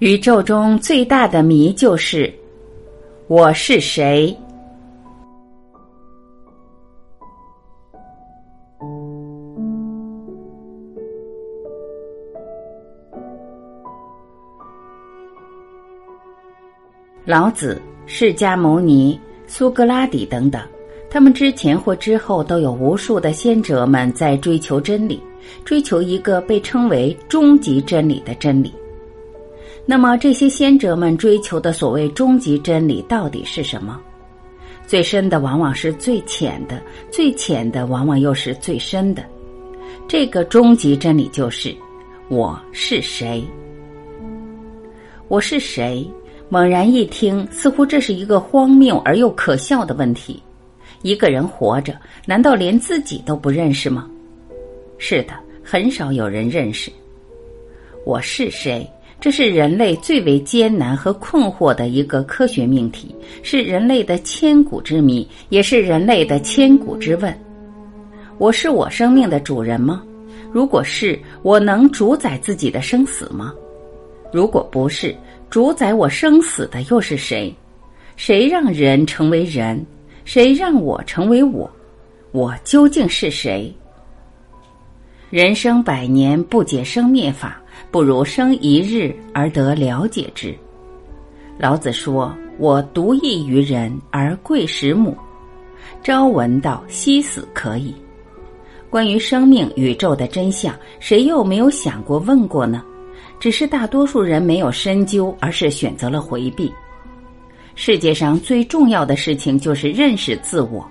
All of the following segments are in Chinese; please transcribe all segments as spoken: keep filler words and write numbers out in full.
宇宙中最大的谜就是我是谁。老子、释迦牟尼、苏格拉底等等，他们之前或之后都有无数的先哲们在追求真理，追求一个被称为终极真理的真理。那么这些先哲们追求的所谓终极真理到底是什么？最深的往往是最浅的，最浅的往往又是最深的。这个终极真理就是我是谁。我是谁？猛然一听，似乎这是一个荒谬而又可笑的问题。一个人活着，难道连自己都不认识吗？是的，很少有人认识。我是谁？这是人类最为艰难和困惑的一个科学命题，是人类的千古之谜，也是人类的千古之问。我是我生命的主人吗？如果是，我能主宰自己的生死吗？如果不是，主宰我生死的又是谁？谁让人成为人？谁让我成为我？我究竟是谁？人生百年，不解生灭法，不如生一日而得了解之。老子说：“我独异于人，而贵十母。朝闻道，夕死可矣。”关于生命、宇宙的真相，谁又没有想过、问过呢？只是大多数人没有深究，而是选择了回避。世界上最重要的事情就是认识自我。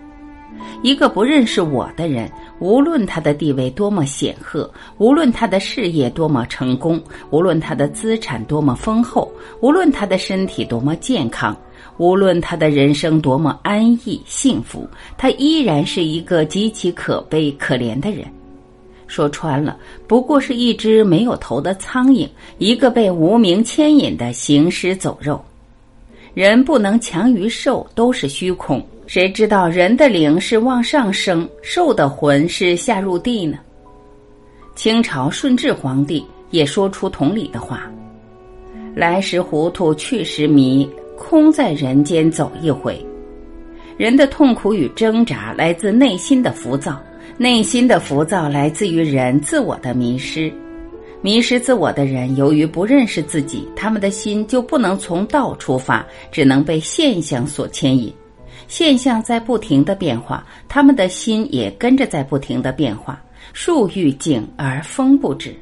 一个不认识我的人，无论他的地位多么显赫，无论他的事业多么成功，无论他的资产多么丰厚，无论他的身体多么健康，无论他的人生多么安逸幸福，他依然是一个极其可悲可怜的人。说穿了，不过是一只没有头的苍蝇，一个被无名牵引的行尸走肉。人不能强于兽，都是虚空。谁知道人的灵是往上升，兽的魂是下入地呢？清朝顺治皇帝也说出同理的话：来时糊涂，去时迷，空在人间走一回。人的痛苦与挣扎来自内心的浮躁，内心的浮躁来自于人自我的迷失。迷失自我的人，由于不认识自己，他们的心就不能从道出发，只能被现象所牵引。现象在不停的变化，他们的心也跟着在不停的变化，树欲静而风不止。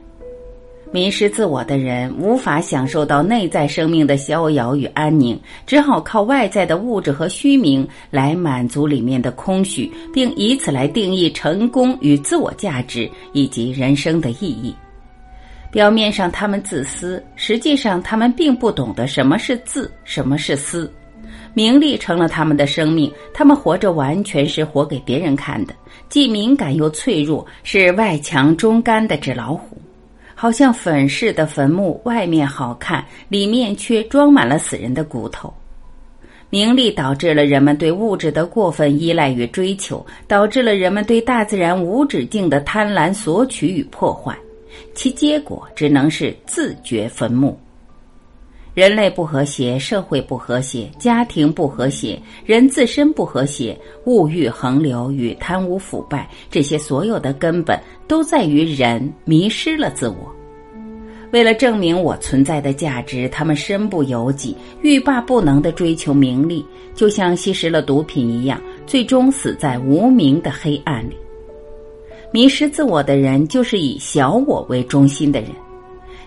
迷失自我的人无法享受到内在生命的逍遥与安宁，只好靠外在的物质和虚名来满足里面的空虚，并以此来定义成功与自我价值以及人生的意义。表面上他们自私，实际上他们并不懂得什么是自，什么是私。名利成了他们的生命，他们活着完全是活给别人看的，既敏感又脆弱，是外强中干的纸老虎。好像粉饰的坟墓，外面好看，里面却装满了死人的骨头。名利导致了人们对物质的过分依赖与追求，导致了人们对大自然无止境的贪婪索取与破坏，其结果只能是自掘坟墓。人类不和谐，社会不和谐，家庭不和谐，人自身不和谐，物欲横流与贪污腐败，这些所有的根本都在于人迷失了自我。为了证明我存在的价值，他们身不由己，欲罢不能地追求名利，就像吸食了毒品一样，最终死在无名的黑暗里。迷失自我的人就是以小我为中心的人。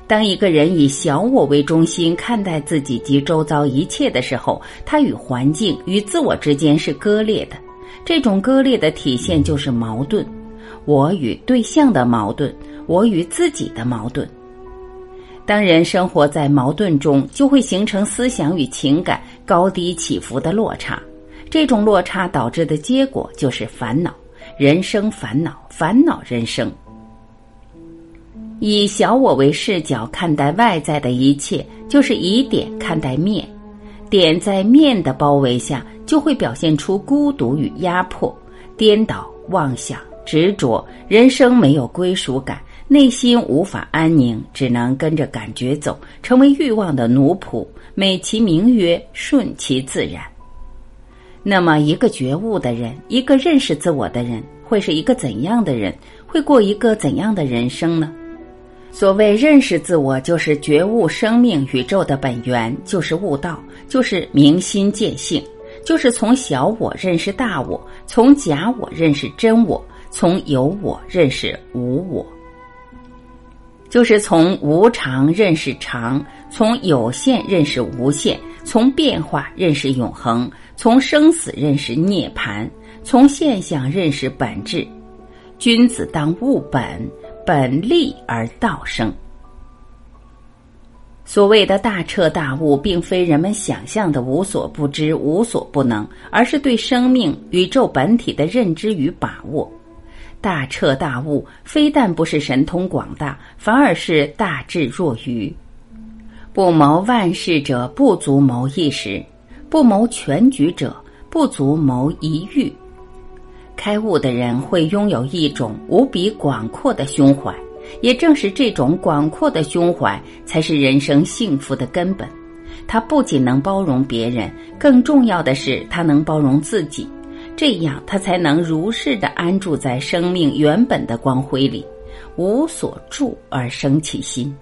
当一个人以小我为中心看待自己及周遭一切的时候，他与环境与自我之间是割裂的。这种割裂的体现就是矛盾，我与对象的矛盾，我与自己的矛盾。当人生活在矛盾中，就会形成思想与情感高低起伏的落差。这种落差导致的结果就是烦恼，人生烦恼，烦恼人生。以小我为视角看待外在的一切，就是以点看待面。点在面的包围下，就会表现出孤独与压迫、颠倒、妄想、执着，人生没有归属感，内心无法安宁，只能跟着感觉走，成为欲望的奴仆，美其名曰顺其自然。那么一个觉悟的人，一个认识自我的人，会是一个怎样的人？会过一个怎样的人生呢？所谓认识自我，就是觉悟生命宇宙的本源，就是悟道，就是明心见性，就是从小我认识大我，从假我认识真我，从有我认识无我，就是从无常认识常，从有限认识无限，从变化认识永恒，从生死认识涅槃，从现象认识本质。君子当务本，本立而道生。所谓的大彻大悟，并非人们想象的无所不知、无所不能，而是对生命、宇宙本体的认知与把握。大彻大悟非但不是神通广大，反而是大智若愚。不谋万事者，不足谋一时；不谋全局者，不足谋一域。开悟的人会拥有一种无比广阔的胸怀，也正是这种广阔的胸怀，才是人生幸福的根本。它不仅能包容别人，更重要的是它能包容自己，这样它才能如是地安住在生命原本的光辉里，无所住而生其心。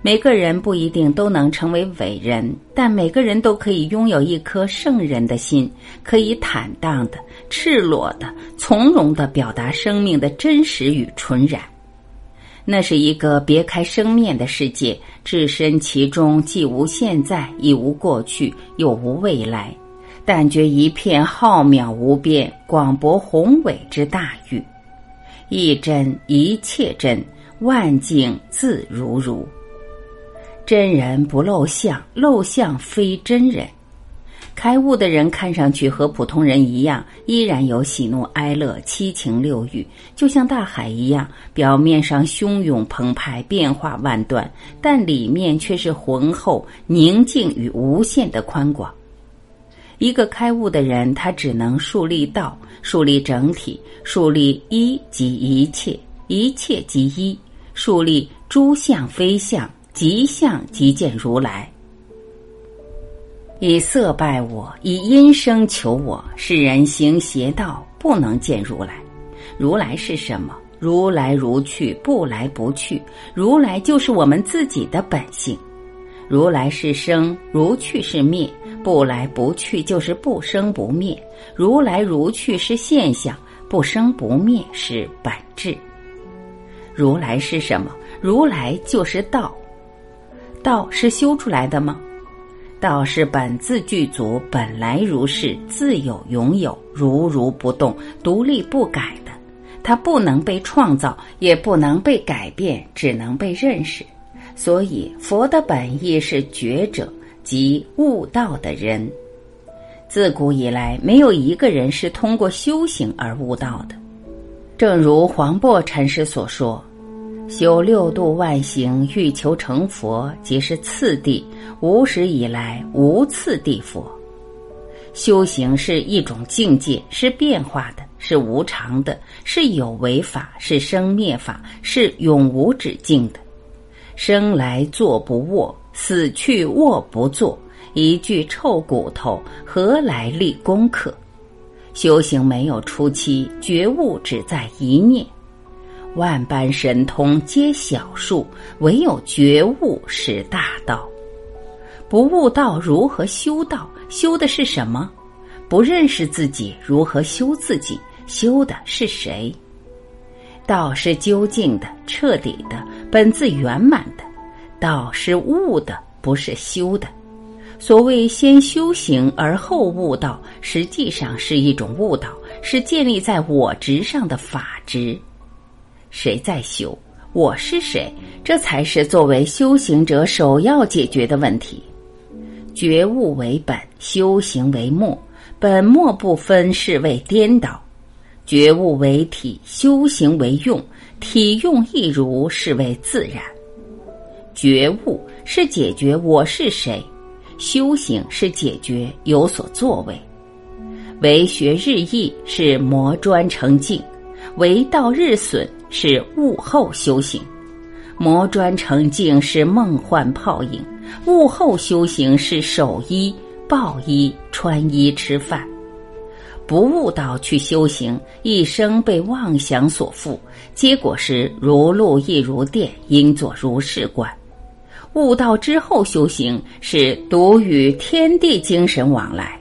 每个人不一定都能成为伟人，但每个人都可以拥有一颗圣人的心，可以坦荡的、赤裸的、从容地表达生命的真实与纯然。那是一个别开生面的世界，置身其中，既无现在，亦无过去，又无未来，但觉一片浩渺无边、广博宏伟之大域。一真一切真，万境自如如。真人不露相，露相非真人。开悟的人看上去和普通人一样，依然有喜怒哀乐、七情六欲，就像大海一样，表面上汹涌澎湃、变化万端，但里面却是浑厚、宁静与无限的宽广。一个开悟的人，他只能树立道，树立整体，树立一即一切，一切即一，树立诸相非相，即相即见如来。以色拜我，以音声求我，世人行邪道，不能见如来。如来是什么？如来如去，不来不去。如来就是我们自己的本性。如来是生，如去是灭，不来不去就是不生不灭。如来如去是现象，不生不灭是本质。如来是什么？如来就是道。道是修出来的吗？道是本自具足，本来如是，自有永有，如如不动，独立不改的。它不能被创造，也不能被改变，只能被认识。所以佛的本意是觉者，即悟道的人。自古以来，没有一个人是通过修行而悟道的。正如黄檗禅师所说，修六度万行，欲求成佛，即是次第。无始以来，无次第佛。修行是一种境界，是变化的，是无常的，是有为法，是生灭法，是永无止境的。生来坐不卧，死去卧不坐，一具臭骨头，何来立功课？修行没有初期，觉悟只在一念。万般神通皆小数，唯有觉悟是大道。不悟道如何修道？修的是什么？不认识自己如何修自己？修的是谁？道是究竟的、彻底的、本自圆满的。道是悟的，不是修的。所谓先修行而后悟道，实际上是一种悟道，是建立在我执上的法执。谁在修？我是谁？这才是作为修行者首要解决的问题。觉悟为本，修行为末，本末不分，是谓颠倒。觉悟为体，修行为用，体用一如，是谓自然。觉悟是解决我是谁，修行是解决有所作为。为学日益，是磨砖成镜，为道日损，是悟后修行，磨砖成镜是梦幻泡影，悟后修行是守一、抱一、穿一、吃饭。不悟道去修行，一生被妄想所缚，结果是如露亦如电，应作如是观。悟道之后修行，是独与天地精神往来，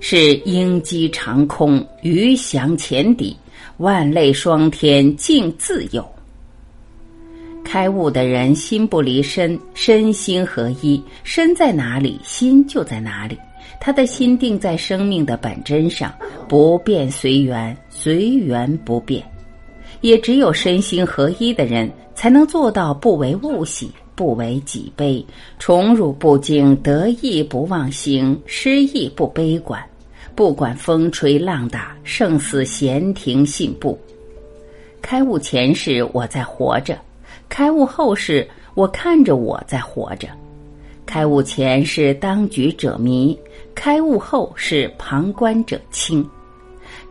是鹰击长空，鱼翔浅底，万类霜天竟自有。开悟的人心不离身，身心合一，身在哪里，心就在哪里。他的心定在生命的本真上，不变随缘，随缘不变。也只有身心合一的人，才能做到不为物喜，不为己悲，宠辱不惊，得意不忘形，失意不悲观，不管风吹浪打，胜似闲庭信步。开悟前是我在活着，开悟后是我看着我在活着。开悟前是当局者迷，开悟后是旁观者清。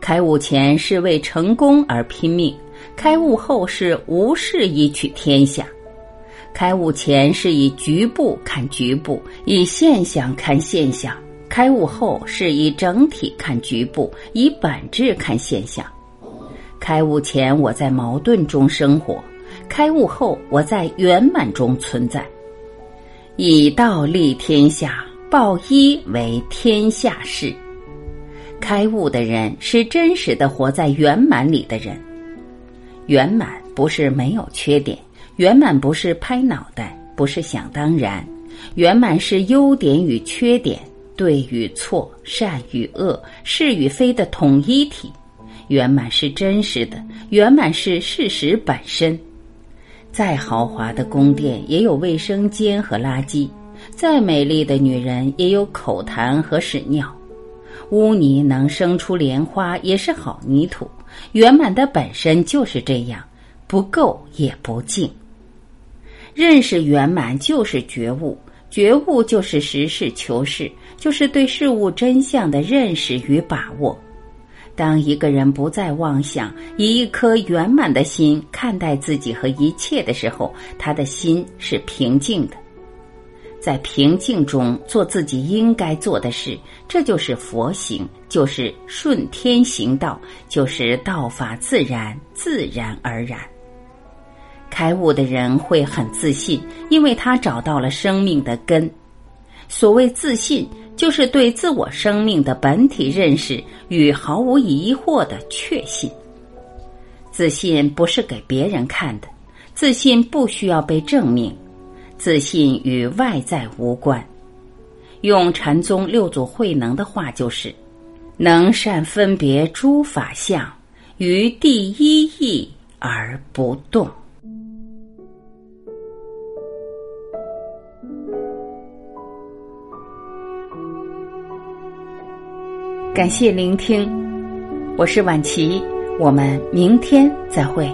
开悟前是为成功而拼命，开悟后是无事以取天下。开悟前是以局部看局部，以现象看现象；开悟后是以整体看局部，以本质看现象。开悟前我在矛盾中生活，开悟后我在圆满中存在。以道立天下，抱一为天下事。开悟的人是真实的活在圆满里的人。圆满不是没有缺点，圆满不是拍脑袋，不是想当然，圆满是优点与缺点，对与错，善与恶，是与非的统一体。圆满是真实的，圆满是事实本身。再豪华的宫殿也有卫生间和垃圾，再美丽的女人也有口痰和屎尿。污泥能生出莲花，也是好泥土。圆满的本身就是这样，不垢也不净。认识圆满就是觉悟，觉悟就是实事求是，就是对事物真相的认识与把握。当一个人不再妄想，以一颗圆满的心看待自己和一切的时候，他的心是平静的。在平静中做自己应该做的事，这就是佛行，就是顺天行道，就是道法自然，自然而然。开悟的人会很自信，因为他找到了生命的根。所谓自信，就是对自我生命的本体认识与毫无疑惑的确信。自信不是给别人看的，自信不需要被证明，自信与外在无关。用禅宗六祖慧能的话就是：能善分别诸法相，于第一义而不动。感谢聆听，我是婉琪，我们明天再会。